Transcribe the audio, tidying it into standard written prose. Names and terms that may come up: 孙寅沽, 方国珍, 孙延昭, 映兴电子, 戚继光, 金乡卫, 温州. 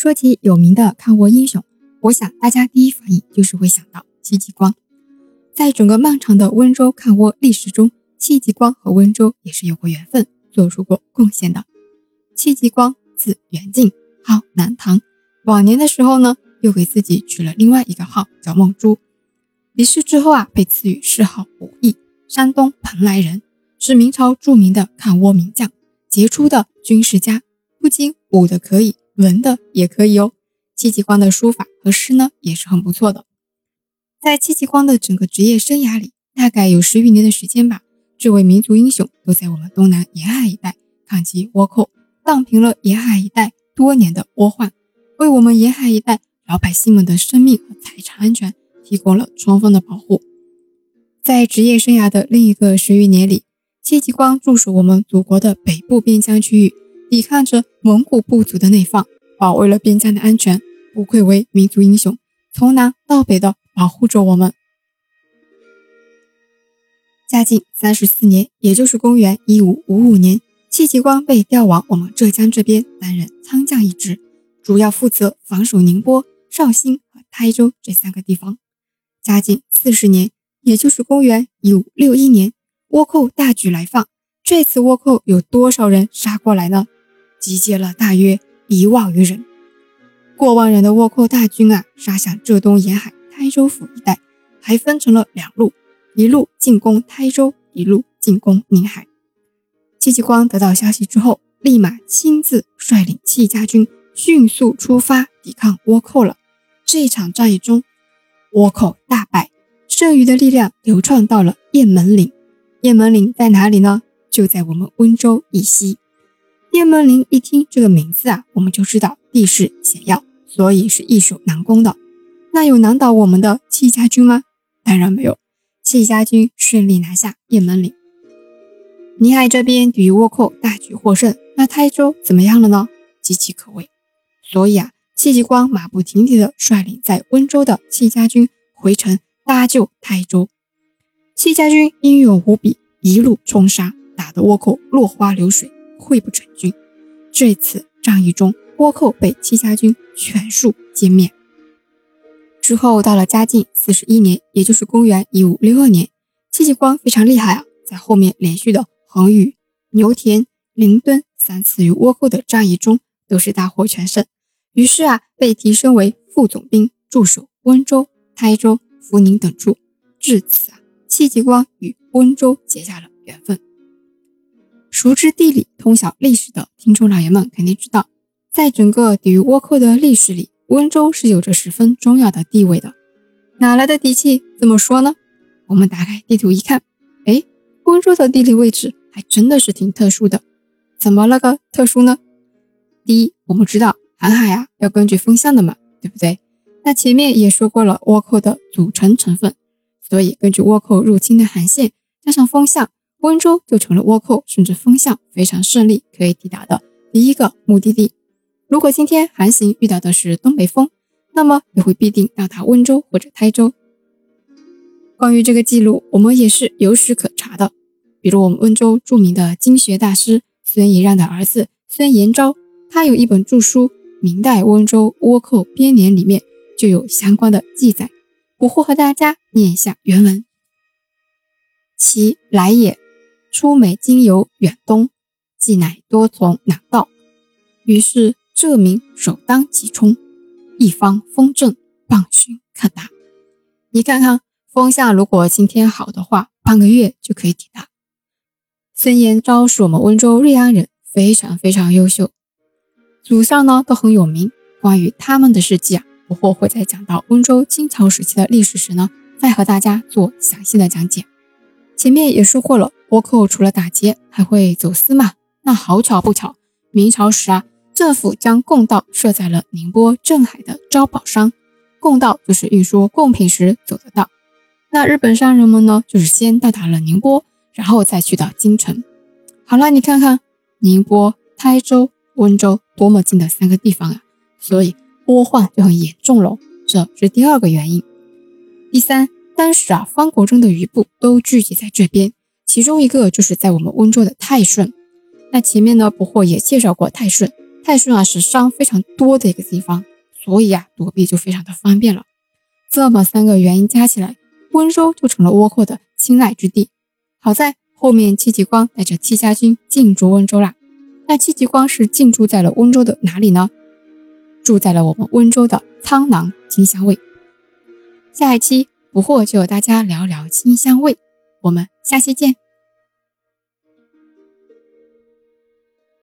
说起有名的抗倭英雄，我想大家第一反应就是会想到戚继光。在整个漫长的温州抗倭历史中，戚继光和温州也是有过缘分，做出过贡献的。戚继光字元敬，号南唐，晚年的时候呢，又给自己取了另外一个号叫梦珠。离世之后啊，被赐予谥号武义，山东蓬莱人，是明朝著名的抗倭名将，杰出的军事家，不仅武的可以，文的也可以哦。戚继光的书法和诗呢，也是很不错的。在戚继光的整个职业生涯里，大概有10余年的时间吧，这位民族英雄都在我们东南沿海一带抗击倭寇，荡平了沿海一带多年的倭患，为我们沿海一带老百姓们的生命和财产安全提供了充分的保护。在职业生涯的另一个10余年里，戚继光驻守我们祖国的北部边疆区域，抵抗着蒙古部族的内放，保卫了边疆的安全，不愧为民族英雄，从南到北的保护着我们。嘉靖34年，也就是公元1555年，戚继光被调往我们浙江这边担任参将一职，主要负责防守宁波、绍兴和台州这3个地方。嘉靖40年，也就是公元1561年，倭寇大举来犯，这次倭寇有多少人杀过来呢？集结了大约1万余人。过万人的倭寇大军啊，杀向浙东沿海台州府一带，还分成了2路，一路进攻台州，一路进攻宁海。戚继光得到消息之后，立马亲自率领戚家军迅速出发抵抗倭寇了。这场战役中，倭寇大败，剩余的力量流窜到了雁门岭。雁门岭在哪里呢？就在我们温州以西。雁门岭一听这个名字啊，我们就知道地势险要，所以是易守难攻的。那有难倒我们的戚家军吗？当然没有，戚家军顺利拿下雁门岭。宁海这边抵御倭寇大举获胜，那台州怎么样了呢？岌岌可危。所以啊，戚继光马不停蹄地率领在温州的戚家军回城搭救台州。戚家军英勇无比，一路冲杀，打得倭寇落花流水，溃不成军。这次战役中，倭寇被戚家军全数歼灭。之后到了嘉靖41年，也就是公元1562年，戚继光非常厉害啊，在后面连续的横屿、牛田、灵墩3次与倭寇的战役中都是大获全胜，于是啊被提升为副总兵，驻守温州、台州、福宁等处。至此啊，戚继光与温州结下了缘分。熟知地理、通晓历史的听众老爷们肯定知道，在整个抵御倭寇的历史里，温州是有着十分重要的地位的。哪来的底气这么说呢？我们打开地图一看，温州的地理位置还真的是挺特殊的。怎么了个特殊呢？第一，我们知道航海啊要根据风向的嘛，对不对？那前面也说过了倭寇的组成成分，所以根据倭寇入侵的航线加上风向，温州就成了倭寇甚至风向非常顺利可以抵达的第一个目的地。如果今天航行遇到的是东北风，那么也会必定到达温州或者台州。关于这个记录，我们也是有史可查的，比如我们温州著名的经学大师孙寅沽的儿子孙延昭，他有一本著书《明代温州倭寇编年》，里面就有相关的记载，我会和大家念一下原文。其来也，出美经由远东，既乃多从南道，于是浙民首当其冲，一方风正，傍巡可达。你看看，风向如果今天好的话，半个月就可以抵达。孙延昭是我们温州瑞安人，非常非常优秀，祖上呢都很有名。关于他们的事迹啊，我或会在讲到温州清朝时期的历史时呢，再和大家做详细的讲解。前面也说过了，倭寇除了打劫还会走私嘛。那好巧不巧，明朝时啊，政府将贡道设在了宁波镇海的碉堡上，贡道就是运输贡品时走的道。那日本商人们呢，就是先到达了宁波，然后再去到京城。好了，你看看宁波、台州、温州多么近的3个地方啊，所以倭患就很严重了，这是第2个原因。第三，当时啊方国珍的余部都聚集在这边，其中一个就是在我们温州的泰顺。那前面呢不惑也介绍过泰顺，太顺啊是商非常多的一个地方，所以啊躲避就非常的方便了。这么三个原因加起来，温州就成了倭寇的青睐之地。好在后面戚继光带着戚家军进驻温州啦。那戚继光是进驻在了温州的哪里呢？住在了我们温州的苍南金乡卫。下一期不惑就和大家聊聊金乡卫，我们下期见。